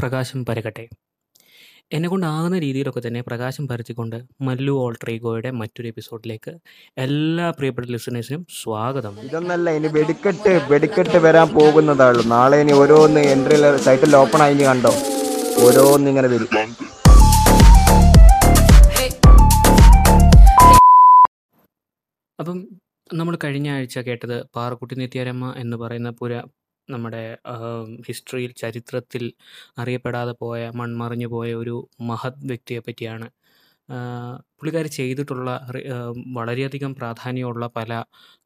പ്രകാശം പരകട്ടെ. എന്നെക്കൊണ്ടാകുന്ന രീതിയിലൊക്കെ തന്നെ പ്രകാശം പരത്തിക്കൊണ്ട് മല്ലു ഓൾട്രീഗോയുടെ മറ്റൊരു എപ്പിസോഡിലേക്ക് എല്ലാ പ്രിയപ്പെട്ട ലിസണേഴ്സിനും സ്വാഗതം. ഇതൊന്നല്ല, ഇനി വെടിക്കെട്ട് വരാൻ പോകുന്നതാണല്ലോ. നാളെ ഇനി ഓരോന്ന് എൻട്രി സൈറ്റിൽ ഓപ്പൺ ആയി കണ്ടോ, ഓരോന്നിങ്ങനെ വരും. അപ്പം നമ്മൾ കഴിഞ്ഞ ആഴ്ച കേട്ടത് പാറക്കുട്ടി നിത്യാരമ്മ എന്ന് പറയുന്ന നമ്മുടെ ഹിസ്റ്ററിയിൽ, ചരിത്രത്തിൽ അറിയപ്പെടാതെ പോയ, മൺമറിഞ്ഞു പോയ ഒരു മഹത് വ്യക്തിയെ പറ്റിയാണ്. പുള്ളിക്കാർ ചെയ്തിട്ടുള്ള വളരെയധികം പ്രാധാന്യമുള്ള പല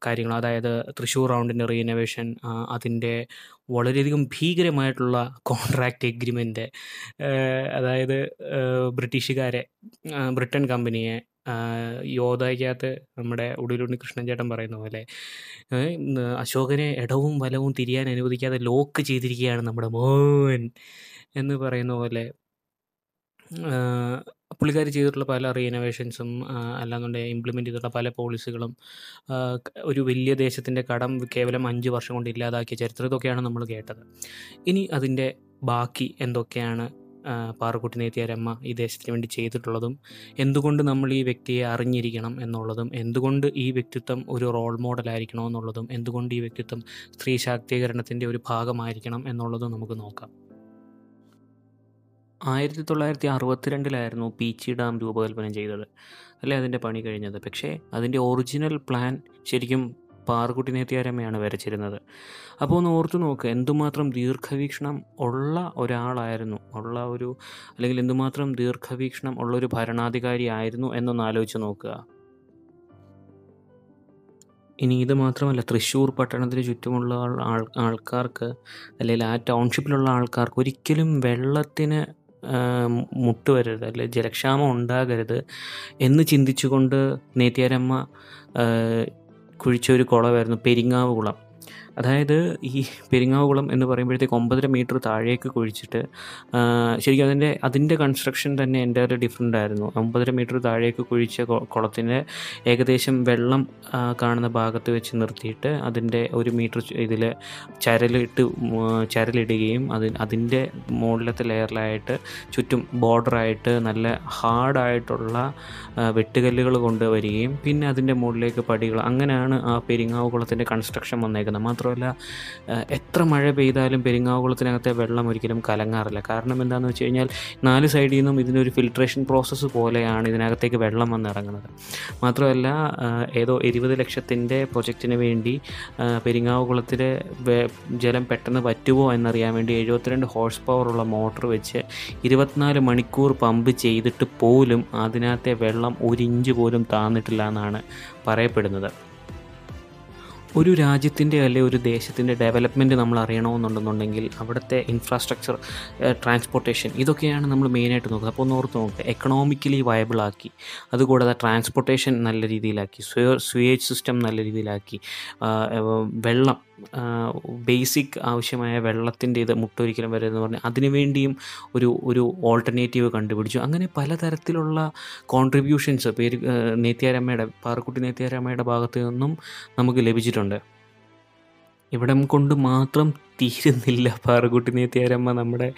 കാര്യങ്ങൾ, അതായത് തൃശ്ശൂർ റൗണ്ടിൻ്റെ റീനോവേഷൻ, അതിൻ്റെ വളരെയധികം ഭീകരമായിട്ടുള്ള കോൺട്രാക്റ്റ് എഗ്രിമെൻ്റ്, അതായത് ബ്രിട്ടൻ കമ്പനിയെ യോധയ്ക്കകത്ത് നമ്മുടെ ഉടുലുണ്ണി കൃഷ്ണൻ ചേട്ടൻ പറയുന്ന പോലെ അശോകനെ ഇടവും വലവും തിരിയാൻ അനുവദിക്കാതെ ലോക്ക് ചെയ്തിരിക്കുകയാണ് നമ്മുടെ മോൻ എന്ന് പറയുന്ന പോലെ പുള്ളിക്കാർ ചെയ്തിട്ടുള്ള പല റീനോവേഷൻസും അല്ലാന്നുണ്ടെങ്കിൽ ഇംപ്ലിമെൻ്റ് ചെയ്തിട്ടുള്ള പല പോളിസികളും, ഒരു വലിയ ദേശത്തിൻ്റെ കടം കേവലം 5 വർഷം കൊണ്ട് ഇല്ലാതാക്കിയ ചരിത്രം, ഇതൊക്കെയാണ് നമ്മൾ കേട്ടത്. ഇനി അതിൻ്റെ ബാക്കി എന്തൊക്കെയാണ് പാറക്കുട്ടി നേത്യാരമ്മ ഈ ദേശത്തിന് വേണ്ടി ചെയ്തിട്ടുള്ളതും, എന്തുകൊണ്ട് നമ്മൾ ഈ വ്യക്തിയെ അറിഞ്ഞിരിക്കണം എന്നുള്ളതും, എന്തുകൊണ്ട് ഈ വ്യക്തിത്വം ഒരു റോൾ മോഡലായിരിക്കണമെന്നുള്ളതും, എന്തുകൊണ്ട് ഈ വ്യക്തിത്വം സ്ത്രീ ശാക്തീകരണത്തിൻ്റെ ഒരു ഭാഗമായിരിക്കണം എന്നുള്ളതും നമുക്ക് നോക്കാം. 1962 പീച്ചി ഡാം രൂപകൽപ്പന ചെയ്തത്, അല്ലേ അതിൻ്റെ പണി കഴിഞ്ഞത്. പക്ഷേ അതിൻ്റെ ഒറിജിനൽ പ്ലാൻ ശരിക്കും പാറക്കുട്ടി നേത്യാരമ്മയാണ് വരച്ചിരുന്നത്. അപ്പോൾ ഒന്ന് ഓർത്തു നോക്കുക, എന്തുമാത്രം ദീർഘവീക്ഷണം ഉള്ള ഒരാളായിരുന്നു, അല്ലെങ്കിൽ എന്തുമാത്രം ദീർഘവീക്ഷണം ഉള്ളൊരു ഭരണാധികാരി ആയിരുന്നു എന്നൊന്ന് ആലോചിച്ച് നോക്കുക. ഇനി ഇത് മാത്രമല്ല, തൃശ്ശൂർ പട്ടണത്തിന് ചുറ്റുമുള്ള ആൾക്കാർക്ക്, അല്ലെങ്കിൽ ആ ടൗൺഷിപ്പിലുള്ള ആൾക്കാർക്ക് ഒരിക്കലും വെള്ളത്തിന് മുട്ടുവരരുത്, അല്ലെങ്കിൽ ജലക്ഷാമം ഉണ്ടാകരുത് എന്ന് ചിന്തിച്ചുകൊണ്ട് നേത്യാരമ്മ കുഴിച്ചൊരു കുളമായിരുന്നു പെരിങ്ങാവ് കുളം. അതായത് ഈ പെരിങ്ങാവ് കുളം എന്ന് പറയുമ്പോഴത്തേക്ക് 9.5 മീറ്റർ താഴേക്ക് കുഴിച്ചിട്ട്, ശരിക്കും അതിൻ്റെ കൺസ്ട്രക്ഷൻ തന്നെ എൻ്റെ ഒരു ഡിഫറെൻ്റ് ആയിരുന്നു. 9.5 മീറ്റർ താഴേക്ക് കുഴിച്ച കുളത്തിൻ്റെ ഏകദേശം വെള്ളം കാണുന്ന ഭാഗത്ത് വെച്ച് നിർത്തിയിട്ട് അതിൻ്റെ 1 മീറ്റർ ഇതിൽ ചരലിടുകയും അതിൻ്റെ മുകളിലത്തെ ലെയറിലായിട്ട് ചുറ്റും ബോർഡറായിട്ട് നല്ല ഹാർഡായിട്ടുള്ള വെട്ടുകല്ലുകൾ കൊണ്ടുവരികയും പിന്നെ അതിൻ്റെ മുകളിലേക്ക് പടികൾ, അങ്ങനെയാണ് ആ പെരിങ്ങാവ് കുളത്തിൻ്റെ കൺസ്ട്രക്ഷൻ വന്നേക്കുന്നത്. മാത്രമല്ല എത്ര മഴ പെയ്താലും പെരിങ്ങാവ് കുളത്തിനകത്തെ വെള്ളം ഒരിക്കലും കലങ്ങാറില്ല. കാരണം എന്താണെന്ന് വെച്ച് കഴിഞ്ഞാൽ 4 സൈഡിൽ നിന്നും ഇതിനൊരു ഫിൽട്രേഷൻ പ്രോസസ്സ് പോലെയാണ് ഇതിനകത്തേക്ക് വെള്ളം വന്നിറങ്ങുന്നത്. മാത്രമല്ല ഏതോ 20 ലക്ഷത്തിൻ്റെ പ്രൊജക്റ്റിന് വേണ്ടി പെരിങ്ങാവ് കുളത്തിലെ ജലം പെട്ടെന്ന് വറ്റുമോ എന്നറിയാൻ വേണ്ടി 72 ഹോഴ്സ് പവറുള്ള മോട്ടർ വെച്ച് 24 മണിക്കൂർ പമ്പ് ചെയ്തിട്ട് പോലും അതിനകത്തെ വെള്ളം 1 ഇഞ്ച് പോലും താന്നിട്ടില്ല എന്നാണ് പറയപ്പെടുന്നത്. ഒരു രാജ്യത്തിൻ്റെ അല്ലെങ്കിൽ ഒരു ദേശത്തിൻ്റെ ഡെവലപ്മെൻറ്റ് നമ്മൾ അറിയണമെന്നുണ്ടെന്നുണ്ടെങ്കിൽ അവിടുത്തെ ഇൻഫ്രാസ്ട്രക്ചർ, ട്രാൻസ്പോർട്ടേഷൻ, ഇതൊക്കെയാണ് നമ്മൾ മെയിനായിട്ട് നോക്കുന്നത്. അപ്പോൾ ഒന്ന് ഓർത്ത് നോക്കുക, എക്കണോമിക്കലി വയബിളാക്കി, അതുകൂടാതെ ട്രാൻസ്പോർട്ടേഷൻ നല്ല രീതിയിലാക്കി, സ്വേജ് സിസ്റ്റം നല്ല രീതിയിലാക്കി, വെള്ളം ബേസിക് ആവശ്യമായ വെള്ളത്തിൻ്റെ ഇത് മുട്ടൊരിക്കലും വരരുതെന്ന് പറഞ്ഞ് അതിനുവേണ്ടിയും ഒരു ഒരു ഓൾട്ടർനേറ്റീവ് കണ്ടുപിടിച്ചു. അങ്ങനെ പലതരത്തിലുള്ള കോൺട്രിബ്യൂഷൻസ് നെയ്ത്യാരമ്മയുടെ, പാറക്കുട്ടി നെയ്ത്യാരമ്മയുടെ ഭാഗത്തു നിന്നും നമുക്ക് ലഭിച്ചിട്ടുണ്ട്. ഇവിടം കൊണ്ട് മാത്രം തീരുന്നില്ല. പാറക്കുട്ടി നെയ്ത്യാരമ്മ നമ്മുടെ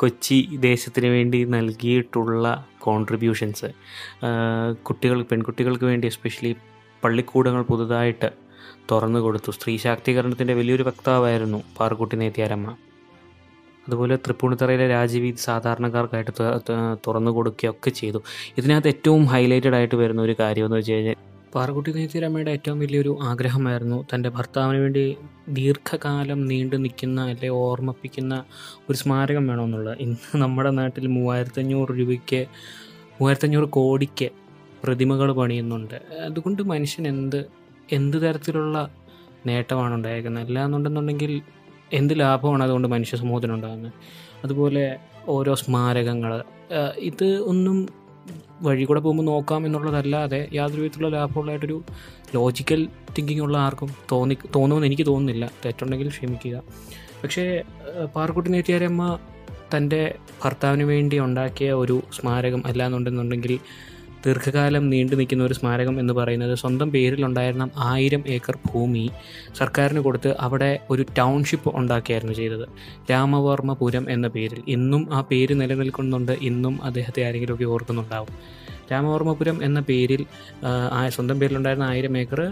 കൊച്ചി ദേശത്തിന് വേണ്ടി നൽകിയിട്ടുള്ള കോൺട്രിബ്യൂഷൻസ്, പെൺകുട്ടികൾക്ക് വേണ്ടി എസ്പെഷ്യലി പള്ളിക്കൂടങ്ങൾ പുതുതായിട്ട് തുറന്നു കൊടുത്തു. സ്ത്രീ ശാക്തീകരണത്തിൻ്റെ വലിയൊരു വക്താവായിരുന്നു പാറക്കുട്ടി നെയ്ത്യാരമ്മ. അതുപോലെ തൃപ്പൂണിത്തറയിലെ രാജവീതി സാധാരണക്കാർക്കായിട്ട് തുറന്നു കൊടുക്കുകയൊക്കെ ചെയ്തു. ഇതിനകത്ത് ഏറ്റവും ഹൈലൈറ്റഡ് ആയിട്ട് വരുന്ന ഒരു കാര്യമെന്ന് വെച്ച് കഴിഞ്ഞാൽ, പാറക്കുട്ടി നെയ്ത്യാരമ്മയുടെ ഏറ്റവും വലിയൊരു ആഗ്രഹമായിരുന്നു തൻ്റെ ഭർത്താവിന് വേണ്ടി ദീർഘകാലം നീണ്ടു നിൽക്കുന്ന അല്ലെ ഓർമ്മിപ്പിക്കുന്ന ഒരു സ്മാരകം വേണമെന്നുള്ളത്. ഇന്ന് നമ്മുടെ നാട്ടിൽ 3500 കോടിക്ക് പ്രതിമകൾ പണിയുന്നുണ്ട്. അതുകൊണ്ട് മനുഷ്യൻ എന്ത് തരത്തിലുള്ള നേട്ടമാണ് ഉണ്ടായിരിക്കുന്നത്? അല്ലാന്നുണ്ടെന്നുണ്ടെങ്കിൽ എന്ത് ലാഭമാണ് അതുകൊണ്ട് മനുഷ്യ സമൂഹത്തിനുണ്ടാകുന്നത്? അതുപോലെ ഓരോ സ്മാരകങ്ങൾ, ഇത് ഒന്നും വഴി കൂടെ പോകുമ്പോൾ നോക്കാം എന്നുള്ളതല്ലാതെ യാതൊരു വിധത്തിലുള്ള ലാഭമുള്ളതായിട്ടൊരു ലോജിക്കൽ തിങ്കിങ് ഉള്ള ആർക്കും തോന്നുമെന്ന് എനിക്ക് തോന്നുന്നില്ല. തെറ്റുണ്ടെങ്കിൽ ക്ഷമിക്കുക. പക്ഷേ പാറക്കുട്ടി നെയ്ത്യാരമ്മ തൻ്റെ ഭർത്താവിന് വേണ്ടി ഉണ്ടാക്കിയ ഒരു സ്മാരകം, അല്ലാന്നുണ്ടെന്നുണ്ടെങ്കിൽ ദീർഘകാലം നീണ്ടു നിൽക്കുന്ന ഒരു സ്മാരകം എന്ന് പറയുന്നത്, സ്വന്തം പേരിലുണ്ടായിരുന്ന 1000 ഏക്കർ ഭൂമി സർക്കാരിന് കൊടുത്ത് അവിടെ ഒരു ടൗൺഷിപ്പ് ഉണ്ടാക്കിയായിരുന്നു ചെയ്തത്, രാമവർമ്മപുരം എന്ന പേരിൽ. ഇന്നും ആ പേര് നിലനിൽക്കുന്നുണ്ട്, ഇന്നും അദ്ദേഹത്തെ ആരെങ്കിലുമൊക്കെ ഓർക്കുന്നുണ്ടാവും. രാമവർമ്മപുരം എന്ന പേരിൽ സ്വന്തം പേരിലുണ്ടായിരുന്ന 1000 ഏക്കർ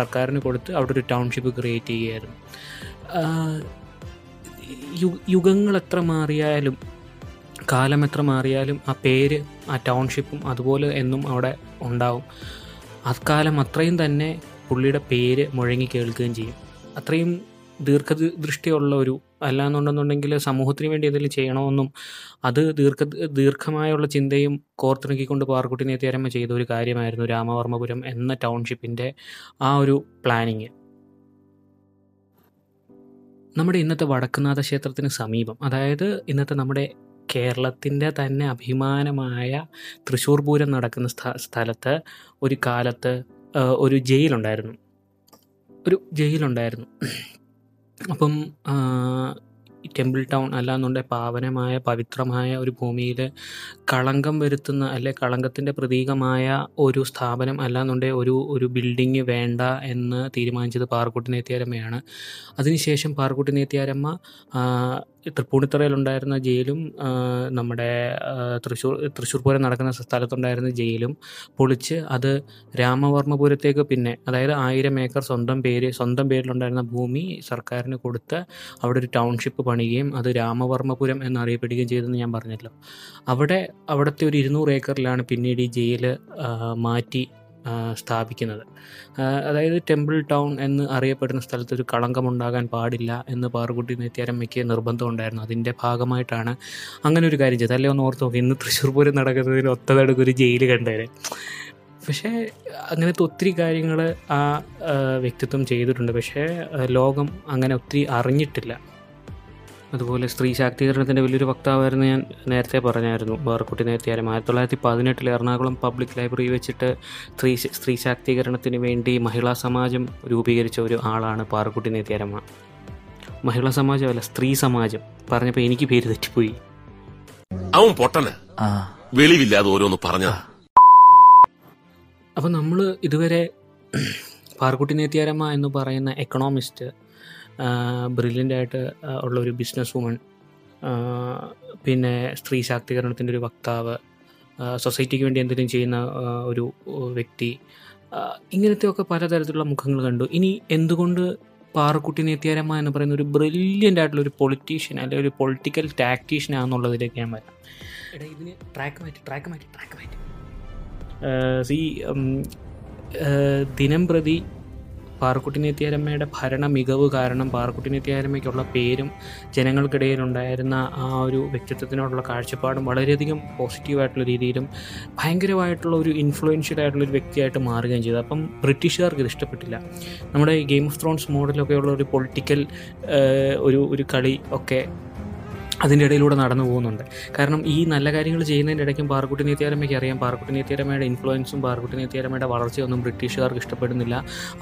സർക്കാരിന് കൊടുത്ത് അവിടെ ഒരു ടൗൺഷിപ്പ് ക്രിയേറ്റ് ചെയ്യുകയായിരുന്നു. യുഗങ്ങൾ എത്ര മാറിയാലും, കാലം എത്ര മാറിയാലും ആ പേര്, ആ ടൗൺഷിപ്പും അതുപോലെ എന്നും അവിടെ ഉണ്ടാവും. അക്കാലം അത്രയും തന്നെ പുള്ളിയുടെ പേര് മുഴങ്ങി കേൾക്കുകയും ചെയ്യും. അത്രയും ദീർഘദൃഷ്ടിയുള്ള ഒരു, അല്ലാന്നുണ്ടെന്നുണ്ടെങ്കിൽ സമൂഹത്തിന് വേണ്ടി എന്തെങ്കിലും ചെയ്യണമെന്നും അത് ദീർഘമായുള്ള ചിന്തയും കോർത്തിണക്കിക്കൊണ്ട് പാറക്കുട്ടി നെയ്ത്യാരമ്മ ചെയ്ത ഒരു കാര്യമായിരുന്നു രാമവർമ്മപുരം എന്ന ടൗൺഷിപ്പിൻ്റെ ആ ഒരു പ്ലാനിങ്. നമ്മുടെ ഇന്നത്തെ വടക്കുംനാഥ ക്ഷേത്രത്തിന് സമീപം, അതായത് ഇന്നത്തെ നമ്മുടെ കേരളത്തിൻ്റെ തന്നെ അഭിമാനമായ തൃശ്ശൂർ പൂരം നടക്കുന്ന സ്ഥലത്ത് ഒരു കാലത്ത് ഒരു ജയിലുണ്ടായിരുന്നു. അപ്പം ടെമ്പിൾ ടൗൺ, അല്ലാന്നുണ്ടെങ്കിൽ പാവനമായ പവിത്രമായ ഒരു ഭൂമിയിൽ കളങ്കം വരുത്തുന്ന, അല്ലെ കളങ്കത്തിൻ്റെ പ്രതീകമായ ഒരു സ്ഥാപനം, അല്ലാന്നുണ്ടെങ്കിൽ ഒരു ബിൽഡിങ് വേണ്ട എന്ന് തീരുമാനിച്ചത് പാറക്കുട്ടി നെയ്ത്യാരമ്മയാണ്. അതിനുശേഷം പാറക്കുട്ടി നെയ്ത്യാരമ്മ തൃപ്പൂണിത്തറയിലുണ്ടായിരുന്ന ജയിലും നമ്മുടെ തൃശ്ശൂർ പൂരം നടക്കുന്ന സ്ഥലത്തുണ്ടായിരുന്ന ജയിലും പൊളിച്ച് അത് രാമവർമ്മപുരത്തേക്ക്, പിന്നെ അതായത് 1000 ഏക്കർ സ്വന്തം പേരിലുണ്ടായിരുന്ന ഭൂമി സർക്കാരിന് കൊടുത്ത് അവിടെ ഒരു ടൗൺഷിപ്പ് പണിയുകയും അത് രാമവർമ്മപുരം എന്നറിയപ്പെടുകയും ചെയ്തെന്ന് ഞാൻ പറഞ്ഞല്ലോ. അവിടുത്തെ ഒരു 200 ഏക്കറിലാണ് പിന്നീട് ഈ ജയിൽ മാറ്റി സ്ഥാപിക്കുന്നത്. അതായത് ടെമ്പിൾ ടൗൺ എന്ന് അറിയപ്പെടുന്ന സ്ഥലത്ത് ഒരു കളങ്കമുണ്ടാകാൻ പാടില്ല എന്ന് പാറക്കുട്ടി നെയ്ത്യാരമ്മയ്ക്ക് നിർബന്ധമുണ്ടായിരുന്നു. അതിൻ്റെ ഭാഗമായിട്ടാണ് അങ്ങനെ ഒരു കാര്യം ചെയ്തത്. അല്ലേ, ഒന്ന് ഓർത്ത് നോക്കി, ഇന്ന് തൃശ്ശൂർ പൂരം നടക്കുന്നതിന് ഒത്തതടുക്കൊരു ജയിൽ കണ്ടേനെ. പക്ഷേ അങ്ങനത്തെ ഒത്തിരി കാര്യങ്ങൾ ആ വ്യക്തിത്വം ചെയ്തിട്ടുണ്ട്, പക്ഷേ ലോകം അങ്ങനെ ഒത്തിരി അറിഞ്ഞിട്ടില്ല. അതുപോലെ സ്ത്രീ ശാക്തീകരണത്തിൻ്റെ വലിയൊരു വക്താവായിരുന്നു, ഞാൻ നേരത്തെ പറഞ്ഞായിരുന്നു, പാറക്കുട്ടി നെയ്ത്യാരമ്മ. 1918 എറണാകുളം പബ്ലിക് ലൈബ്രറി വെച്ചിട്ട് സ്ത്രീ ശാക്തീകരണത്തിന് വേണ്ടി മഹിളാ സമാജം രൂപീകരിച്ച ഒരു ആളാണ് പാറക്കുട്ടി നെയ്ത്യാരമ്മ. മഹിളാ സമാജമല്ല, സ്ത്രീ സമാജം. പറഞ്ഞപ്പോൾ എനിക്ക് പേര് തെറ്റിപ്പോയി. അവൻ പൊട്ടനാ, വെളിവില്ലാതെ ഓരോന്ന് പറഞ്ഞതാ. അപ്പം നമ്മൾ ഇതുവരെ പാറക്കുട്ടി നെയ്ത്യാരമ്മ എന്ന് പറയുന്ന എക്കണോമിസ്റ്റ്, ബ്രില്യൻ്റായിട്ട് ഉള്ള ഒരു ബിസിനസ് വുമൺ, പിന്നെ സ്ത്രീ ശാക്തീകരണത്തിൻ്റെ ഒരു വക്താവ്, സൊസൈറ്റിക്ക് വേണ്ടി എന്തെങ്കിലും ചെയ്യുന്ന ഒരു വ്യക്തി, ഇങ്ങനത്തെയൊക്കെ പലതരത്തിലുള്ള മുഖങ്ങൾ കണ്ടു. ഇനി എന്തുകൊണ്ട് പാറക്കുട്ടി നെയ്ത്യാരമ്മ എന്ന് പറയുന്ന ഒരു ബ്രില്യൻ്റായിട്ടുള്ള ഒരു പൊളിറ്റീഷ്യൻ അല്ലെങ്കിൽ ഒരു പൊളിറ്റിക്കൽ ടാക്ടീഷ്യനാണെന്നുള്ളതിലേക്ക് ഞാൻ വരാം. എടാ, ഇതിന് ട്രാക്ക് മാറ്റി ദിനം പ്രതി പാറക്കുട്ടി നെയ്ത്യാരമ്മയുടെ ഭരണ മികവ് കാരണം പാറക്കുട്ടി നെയ്ത്യാരമ്മയ്ക്കുള്ള പേരും ജനങ്ങൾക്കിടയിലുണ്ടായിരുന്ന ആ ഒരു വ്യക്തിത്വത്തിനോടുള്ള കാഴ്ചപ്പാടും വളരെയധികം പോസിറ്റീവായിട്ടുള്ള രീതിയിലും ഭയങ്കരമായിട്ടുള്ള ഒരു ഇൻഫ്ലുവൻഷ്യൽ ആയിട്ടുള്ളൊരു വ്യക്തിയായിട്ട് മാറുകയും ചെയ്തു. അപ്പം ബ്രിട്ടീഷുകാർക്ക് ഇത് ഇഷ്ടപ്പെട്ടില്ല. നമ്മുടെ ഈ ഗെയിം ഓഫ് ത്രോൺസ് മോഡലൊക്കെയുള്ള ഒരു പൊളിറ്റിക്കൽ ഒരു കളി ഒക്കെ അതിൻ്റെ ഇടയിലൂടെ നടന്നു പോകുന്നുണ്ട്. കാരണം ഈ നല്ല കാര്യങ്ങൾ ചെയ്യുന്നതിൻ്റെ ഇടയ്ക്കും പാറക്കുട്ടി നിത്യാരമ്മയ്ക്ക് അറിയാം പാറക്കുട്ടി നിത്യാരമ്മയുടെ ഇൻഫ്ലുവൻസും പാറക്കുട്ടി നിത്യാരമ്മയുടെ വളർച്ചയൊന്നും ബ്രിട്ടീഷുകാർക്ക് ഇഷ്ടപ്പെടുന്നില്ല.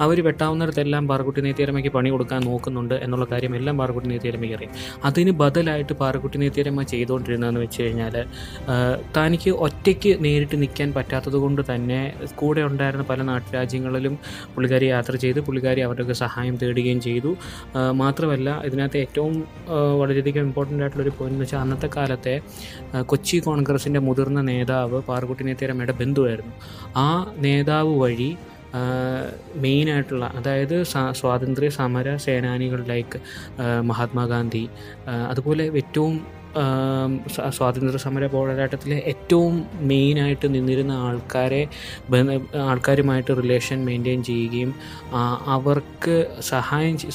അവർ വെട്ടാവുന്നിടത്തെല്ലാം പാറക്കുട്ടി നിത്യാരമ്മയ്ക്ക് പണി കൊടുക്കാൻ നോക്കുന്നുണ്ട് എന്നുള്ള കാര്യം എല്ലാം പാറക്കുട്ടി നിത്യാരമ്മയ്ക്ക് അറിയാം. അതിന് ബദലായിട്ട് പാറക്കുട്ടി നിത്യാരമ്മ ചെയ്തുകൊണ്ടിരുന്നതെന്ന് വെച്ച് കഴിഞ്ഞാൽ തനിക്ക് ഒറ്റയ്ക്ക് നേരിട്ട് നിൽക്കാൻ പറ്റാത്തത് കൊണ്ട് തന്നെ കൂടെ ഉണ്ടായിരുന്ന പല നാട്ടുരാജ്യങ്ങളിലും പുള്ളിക്കാരി യാത്ര ചെയ്ത് പുള്ളിക്കാരി അവരുടെയൊക്കെ സഹായം തേടുകയും ചെയ്തു. മാത്രമല്ല ഇതിനകത്ത് ഏറ്റവും വളരെയധികം ഇമ്പോർട്ടൻ്റ് ആയിട്ടുള്ള പോയിന്റ് വെച്ചാൽ അന്നത്തെ കാലത്തെ കൊച്ചി കോൺഗ്രസിൻ്റെ മുതിർന്ന നേതാവ് പാറക്കുട്ടി നിത്യാരമ്മയുടെ ബന്ധുവായിരുന്നു. ആ നേതാവ് വഴി മെയിനായിട്ടുള്ള അതായത് സ്വാതന്ത്ര്യ സമര സേനാനികൾ ലൈക്ക് മഹാത്മാഗാന്ധി, അതുപോലെ ഏറ്റവും സ്വാതന്ത്ര്യ സമര പോരാട്ടത്തിലെ ഏറ്റവും മെയിനായിട്ട് നിന്നിരുന്ന ആൾക്കാരുമായിട്ട് റിലേഷൻ മെയിൻറ്റെയിൻ ചെയ്യുകയും അവർക്ക്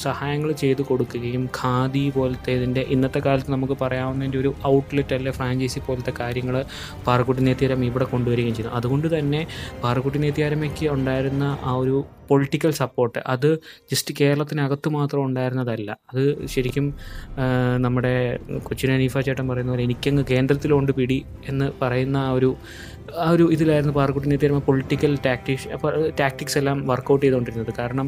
സഹായങ്ങൾ ചെയ്ത് കൊടുക്കുകയും ഖാദി പോലത്തെ ഇതിൻ്റെ ഇന്നത്തെ കാലത്ത് നമുക്ക് പറയാവുന്നതിൻ്റെ ഒരു ഔട്ട്ലെറ്റ് അല്ലെ ഫ്രാഞ്ചൈസി പോലത്തെ കാര്യങ്ങൾ പാറക്കുട്ടി നിത്യാരമ്മ ഇവിടെ കൊണ്ടുവരികയും ചെയ്തു. അതുകൊണ്ട് തന്നെ പാറക്കുട്ടി നിത്യാരമ്മയ്ക്ക് ഉണ്ടായിരുന്ന ആ ഒരു പൊളിറ്റിക്കൽ സപ്പോർട്ട് അത് ജസ്റ്റ് കേരളത്തിനകത്ത് മാത്രം ഉണ്ടായിരുന്നതല്ല. അത് ശരിക്കും നമ്മുടെ കൊച്ചിൻ ഹനീഫ ചേട്ടൻ പറയുന്ന പോലെ എനിക്കങ്ങ് കേന്ദ്രത്തിലുണ്ട് പിടി എന്ന് പറയുന്ന ആ ഒരു ഇതിലായിരുന്നു പാറക്കുട്ടി നിത്യാരമ്മ പൊളിറ്റിക്കൽ ടാക്ടിക്സ് എല്ലാം വർക്കൗട്ട് ചെയ്തുകൊണ്ടിരുന്നത്. കാരണം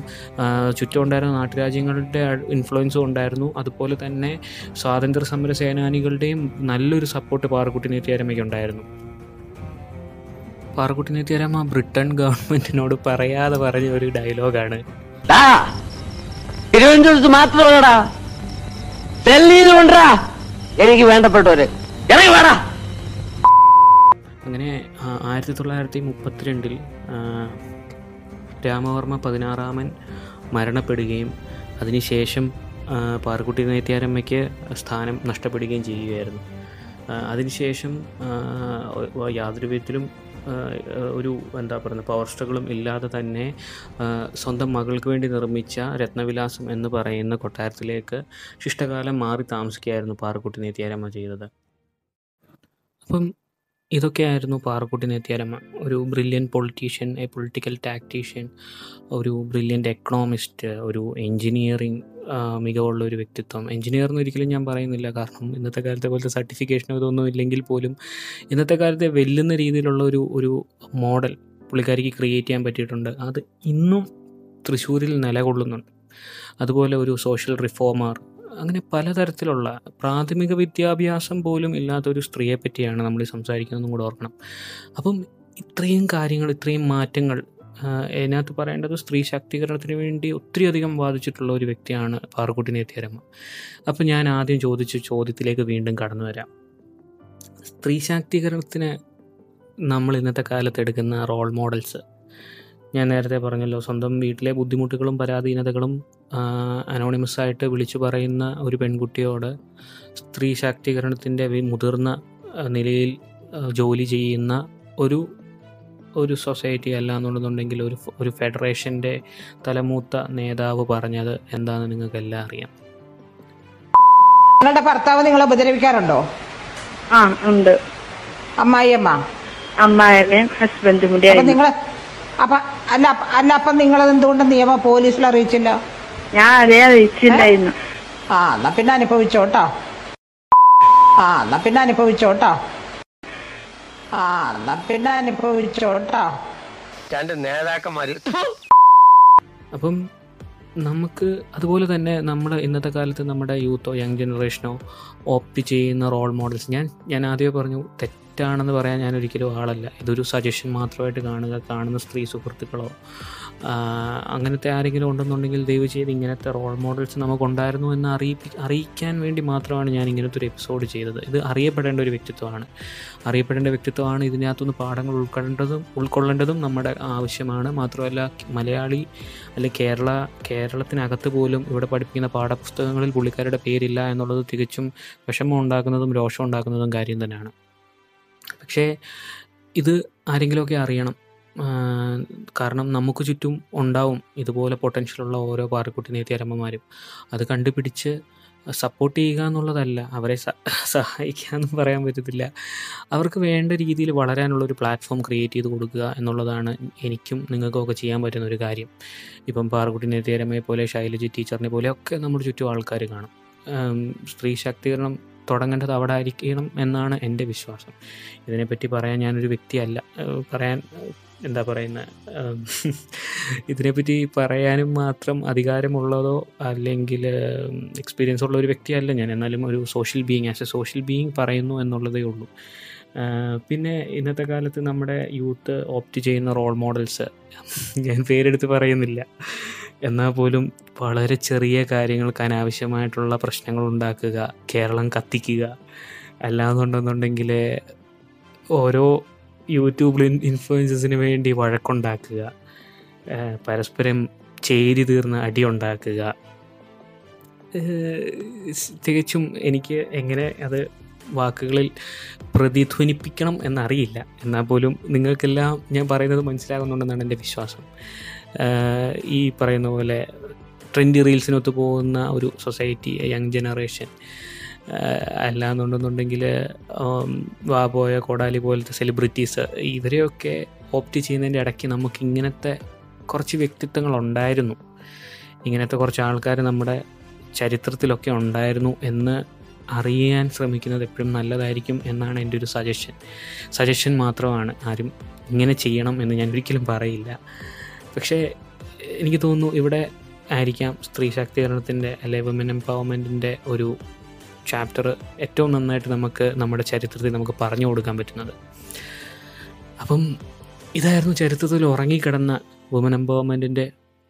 ചുറ്റുമുണ്ടായിരുന്ന നാട്ടുരാജ്യങ്ങളുടെ ഇൻഫ്ലുവൻസും ഉണ്ടായിരുന്നു. അതുപോലെ തന്നെ സ്വാതന്ത്ര്യ സമര സേനാനികളുടെയും നല്ലൊരു സപ്പോർട്ട് പാറക്കുട്ടി നിത്യാരമ്മയ്ക്ക് ഉണ്ടായിരുന്നു. പാറക്കുട്ടി നിത്യാരമ്മ ബ്രിട്ടൻ ഗവൺമെൻറ്റിനോട് പറയാതെ പറഞ്ഞ ഒരു ഡയലോഗാണ് എനിക്ക് വേണ്ടപ്പെട്ടവര്. അങ്ങനെ 1932 രാമവർമ്മ 16ാമൻ മരണപ്പെടുകയും അതിനുശേഷം പാറക്കുട്ടി നിത്യാരമ്മയ്ക്ക് സ്ഥാനം നഷ്ടപ്പെടുകയും ചെയ്യുകയായിരുന്നു. അതിനുശേഷം യാതൊരു വിധത്തിലും ഒരു എന്താ പറയുന്നത് പവർ സ്ട്രഗിളും ഇല്ലാതെ തന്നെ സ്വന്തം മകൾക്ക് വേണ്ടി നിർമ്മിച്ച രത്നവിലാസം എന്ന് പറയുന്ന കൊട്ടാരത്തിലേക്ക് ശിഷ്ടകാലം മാറി താമസിക്കുകയായിരുന്നു പാറക്കുട്ടി നിത്യാരമ്മ ചെയ്തത്. അപ്പം ഇതൊക്കെയായിരുന്നു പാറക്കുട്ടി നിത്യാരമ്മ, ഒരു brilliant politician, a political tactician, ഒരു ബ്രില്യൻ്റ് എക്കണോമിസ്റ്റ്, ഒരു എൻജിനീയറിങ് മികവുള്ള ഒരു വ്യക്തിത്വം. എൻജിനീയർ എന്നൊരിക്കലും ഞാൻ പറയുന്നില്ല, കാരണം ഇന്നത്തെ കാലത്തെ പോലത്തെ സർട്ടിഫിക്കേഷനോ ഇതൊന്നും ഇല്ലെങ്കിൽ പോലും ഇന്നത്തെ കാലത്തെ വെല്ലുന്ന രീതിയിലുള്ള ഒരു മോഡൽ പുള്ളിക്കാരിക്ക് ക്രിയേറ്റ് ചെയ്യാൻ പറ്റിയിട്ടുണ്ട്. അത് ഇന്നും തൃശ്ശൂരിൽ നിലകൊള്ളുന്നുണ്ട്. അതുപോലെ ഒരു സോഷ്യൽ റിഫോമർ, അങ്ങനെ പലതരത്തിലുള്ള പ്രാഥമിക വിദ്യാഭ്യാസം പോലും ഇല്ലാത്തൊരു സ്ത്രീയെ പറ്റിയാണ് നമ്മൾ സംസാരിക്കുന്നതെന്നും കൂടെ ഓർക്കണം. അപ്പം ഇത്രയും കാര്യങ്ങൾ, ഇത്രയും മാറ്റങ്ങൾ അതിനകത്ത് പറയേണ്ടത് സ്ത്രീ ശാക്തീകരണത്തിന് വേണ്ടി ഒത്തിരി അധികം വാദിച്ചിട്ടുള്ള ഒരു വ്യക്തിയാണ് പാറക്കുട്ടി നിത്യാരമ്മ. അപ്പം ഞാൻ ആദ്യം ചോദിച്ച ചോദ്യത്തിലേക്ക് വീണ്ടും കടന്നു വരാം. സ്ത്രീ ശാക്തീകരണത്തിന് നമ്മൾ ഇന്നത്തെ കാലത്ത് എടുക്കുന്ന റോൾ മോഡൽസ് ഞാൻ നേരത്തെ പറഞ്ഞല്ലോ, സ്വന്തം വീട്ടിലെ ബുദ്ധിമുട്ടുകളും പരാധീനതകളും അനോണിമസായിട്ട് വിളിച്ചു പറയുന്ന ഒരു പെൺകുട്ടിയോട് സ്ത്രീ ശാക്തീകരണത്തിൻ്റെ മുതിർന്ന നിലയിൽ ജോലി ചെയ്യുന്ന ഒരു സൊസൈറ്റി അല്ല എന്നുണ്ടെന്നുണ്ടെങ്കിൽ ഒരു ഫെഡറേഷൻ്റെ തലമൂത്ത നേതാവ് പറഞ്ഞത് എന്താണെന്ന് നിങ്ങൾക്കെല്ലാം അറിയാം. നിങ്ങളുടെ ഭർത്താവ് നിങ്ങളെ ഉപദ്രവിക്കാറുണ്ടോ? ആ ഉണ്ട്. അമ്മായിയമ്മ, അമ്മായിയമ്മയും ഹസ്ബൻഡും കൂടി. അപ്പൊ നിങ്ങളത് എന്തുകൊണ്ട് നിയമം പോലീസിൽ അറിയിച്ചില്ല? ഞാൻ അതേ അറിയിച്ചില്ലായിരുന്നു. ആ എന്നാ പിന്നെ അനുഭവിച്ചോട്ടോ നേതാക്കന്മാര്. അപ്പം നമുക്ക് അതുപോലെ തന്നെ നമ്മൾ ഇന്നത്തെ കാലത്ത് നമ്മുടെ യൂത്തോ യങ് ജനറേഷനോ ഓപ്റ്റ് ചെയ്യുന്ന റോൾ മോഡൽസ് ഞാൻ ആദ്യമേ പറഞ്ഞു തെറ്റാണെന്ന് പറയാൻ ഞാൻ ഒരിക്കലും ആളല്ല. ഇതൊരു സജഷൻ മാത്രമായിട്ട് കാണുന്ന സ്ത്രീ സുഹൃത്തുക്കളോ അങ്ങനത്തെ ആരെങ്കിലും ഉണ്ടെന്നുണ്ടെങ്കിൽ ദയവ് ചെയ്ത് ഇങ്ങനത്തെ റോൾ മോഡൽസ് നമുക്കുണ്ടായിരുന്നു എന്ന് അറിയിക്കാൻ വേണ്ടി മാത്രമാണ് ഞാൻ ഇങ്ങനത്തെ ഒരു എപ്പിസോഡ് ചെയ്തത്. ഇത് അറിയപ്പെടേണ്ട വ്യക്തിത്വമാണ്. ഇതിനകത്തുനിന്ന് പാഠങ്ങൾ ഉൾക്കൊള്ളേണ്ടതും നമ്മുടെ ആവശ്യമാണ്. മാത്രമല്ല മലയാളി അല്ലെങ്കിൽ കേരളത്തിനകത്ത് പോലും ഇവിടെ പഠിപ്പിക്കുന്ന പാഠപുസ്തകങ്ങളിൽ പുള്ളിക്കാരുടെ പേരില്ല എന്നുള്ളത് തികച്ചും വിഷമം ഉണ്ടാക്കുന്നതും രോഷം ഉണ്ടാക്കുന്നതും കാര്യം തന്നെയാണ്. പക്ഷേ ഇത് ആരെങ്കിലുമൊക്കെ അറിയണം. കാരണം നമുക്ക് ചുറ്റും ഉണ്ടാവും ഇതുപോലെ പൊട്ടൻഷ്യലുള്ള ഓരോ പാറക്കുട്ടി നിത്യാരമ്മമാരും. അത് കണ്ടുപിടിച്ച് സപ്പോർട്ട് ചെയ്യുക എന്നുള്ളതല്ല, അവരെ സഹായിക്കുക എന്നും പറയാൻ പറ്റത്തില്ല, അവർക്ക് വേണ്ട രീതിയിൽ വളരാനുള്ളൊരു പ്ലാറ്റ്ഫോം ക്രിയേറ്റ് ചെയ്ത് കൊടുക്കുക എന്നുള്ളതാണ് എനിക്കും നിങ്ങൾക്കൊക്കെ ചെയ്യാൻ പറ്റുന്ന ഒരു കാര്യം. ഇപ്പം പാറക്കുട്ടി നിത്യാരമ്മയെ പോലെ, ശൈലജ ടീച്ചറിനെ പോലെ ഒക്കെ നമ്മുടെ ചുറ്റും ആൾക്കാർ കാണും. സ്ത്രീ ശാക്തീകരണം തുടങ്ങേണ്ടത് അവിടെ ആയിരിക്കണം എന്നാണ് എൻ്റെ വിശ്വാസം. ഇതിനെപ്പറ്റി പറയാൻ ഞാനൊരു വ്യക്തിയല്ല, ഇതിനെപ്പറ്റി പറയാനും മാത്രം അധികാരമുള്ളതോ അല്ലെങ്കിൽ എക്സ്പീരിയൻസ് ഉള്ള ഒരു വ്യക്തിയല്ല ഞാൻ. എന്നാലും ഒരു social being, as a social being പറയുന്നു എന്നുള്ളതേ ഉള്ളൂ. പിന്നെ ഇന്നത്തെ കാലത്ത് നമ്മുടെ യൂത്ത് ഓപ്റ്റ് ചെയ്യുന്ന റോൾ മോഡൽസ്, ഞാൻ പേരെടുത്ത് പറയുന്നില്ല, എന്നാൽ പോലും വളരെ ചെറിയ കാര്യങ്ങൾക്ക് അനാവശ്യമായിട്ടുള്ള പ്രശ്നങ്ങൾ ഉണ്ടാക്കുക, കേരളം കത്തിക്കുക, അല്ലാന്നുണ്ടെന്നുണ്ടെങ്കിൽ ഓരോ യൂട്യൂബിൽ ഇൻഫ്ലുവൻസസിന് വേണ്ടി വഴക്കുണ്ടാക്കുക, പരസ്പരം ചേരി തീർന്ന് അടിയുണ്ടാക്കുക. തികച്ചും എനിക്ക് എങ്ങനെ അത് വാക്കുകളിൽ പ്രതിധ്വനിപ്പിക്കണം എന്നറിയില്ല, എന്നാൽ പോലും നിങ്ങൾക്കെല്ലാം ഞാൻ പറയുന്നത് മനസ്സിലാകുന്നുണ്ടെന്നാണ് എൻ്റെ വിശ്വാസം. ഈ പറയുന്ന പോലെ ട്രെൻഡി റീൽസിനൊത്ത് പോകുന്ന ഒരു സൊസൈറ്റി, യങ് ജനറേഷൻ, അല്ലാന്നുണ്ടെന്നുണ്ടെങ്കിൽ വാബോയ കോടാലി പോലത്തെ സെലിബ്രിറ്റീസ്, ഇവരെയൊക്കെ ഓപ്റ്റ് ചെയ്യുന്നതിൻ്റെ ഇടയ്ക്ക് നമുക്ക് ഇങ്ങനത്തെ കുറച്ച് വ്യക്തിത്വങ്ങളുണ്ടായിരുന്നു, ഇങ്ങനത്തെ കുറച്ച് ആൾക്കാർ നമ്മുടെ ചരിത്രത്തിലൊക്കെ ഉണ്ടായിരുന്നു എന്ന് അറിയാൻ ശ്രമിക്കുന്നത് എപ്പോഴും നല്ലതായിരിക്കും എന്നാണ് എൻ്റെ ഒരു സജഷൻ മാത്രമാണ്. ആരും ഇങ്ങനെ ചെയ്യണം എന്ന് ഞാൻ ഒരിക്കലും പറയില്ല. പക്ഷേ എനിക്ക് തോന്നുന്നു ഇവിടെ ആയിരിക്കാം സ്ത്രീ ശാക്തീകരണത്തിൻ്റെ അല്ലെങ്കിൽ വിമൻ എംപവർമെൻറ്റിൻ്റെ ഒരു ചാപ്റ്റർ ഏറ്റവും നന്നായിട്ട് നമ്മുടെ ചരിത്രത്തിൽ നമുക്ക് പറഞ്ഞു കൊടുക്കാൻ പറ്റുന്നത്. അപ്പം ഇതായിരുന്നു ചരിത്രത്തിൽ ഉറങ്ങിക്കിടന്ന വുമൻ എംപവർമെൻറ്റിൻ്റെ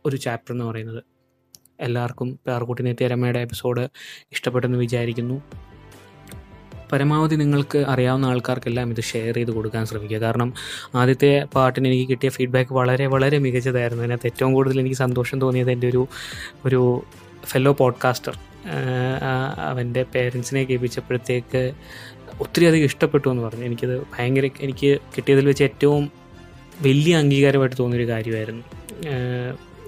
ഒരു ചാപ്റ്റർ എന്ന് പറയുന്നത്. എല്ലാവർക്കും പാറക്കുട്ടി നെത്തിയരമ്മയുടെ എപ്പിസോഡ് ഇഷ്ടപ്പെട്ടെന്ന് വിചാരിക്കുന്നു. പരമാവധി നിങ്ങൾക്ക് അറിയാവുന്ന ആൾക്കാർക്കെല്ലാം ഇത് ഷെയർ ചെയ്ത് കൊടുക്കാൻ ശ്രമിക്കുക. കാരണം ആദ്യത്തെ പാട്ടിന് എനിക്ക് കിട്ടിയ ഫീഡ്ബാക്ക് വളരെ വളരെ മികച്ചതായിരുന്നു. അതിനകത്ത് ഏറ്റവും കൂടുതൽ എനിക്ക് സന്തോഷം തോന്നിയത് എൻ്റെ ഒരു ഫെല്ലോ പോഡ്കാസ്റ്റർ അവൻ്റെ പേരൻസിനെ കേൾപ്പിച്ചപ്പോഴത്തേക്ക് ഒത്തിരി അധികം ഇഷ്ടപ്പെട്ടു എന്ന് പറഞ്ഞു. എനിക്ക് കിട്ടിയതിൽ വെച്ച് ഏറ്റവും വലിയ അംഗീകാരമായിട്ട് തോന്നിയൊരു കാര്യമായിരുന്നു,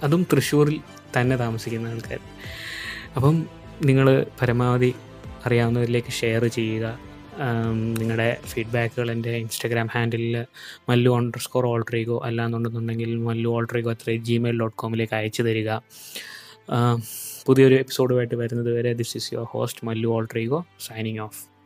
അതും തൃശ്ശൂരിൽ തന്നെ താമസിക്കുന്ന ആൾക്കാർ. അപ്പം നിങ്ങൾ പരമാവധി അറിയാവുന്നവരിലേക്ക് ഷെയർ ചെയ്യുക. നിങ്ങളുടെ ഫീഡ്ബാക്കുകൾ എൻ്റെ ഇൻസ്റ്റഗ്രാം ഹാൻഡിലിൽ mallu_altrigo അല്ലാന്നുണ്ടെന്നുണ്ടെങ്കിൽ mallu_altrigo@gmail.com അയച്ചു തരിക. പുതിയൊരു എപ്പിസോഡുമായിട്ട് വരുന്നത് വരെ this is your host mallu_altrigo signing of.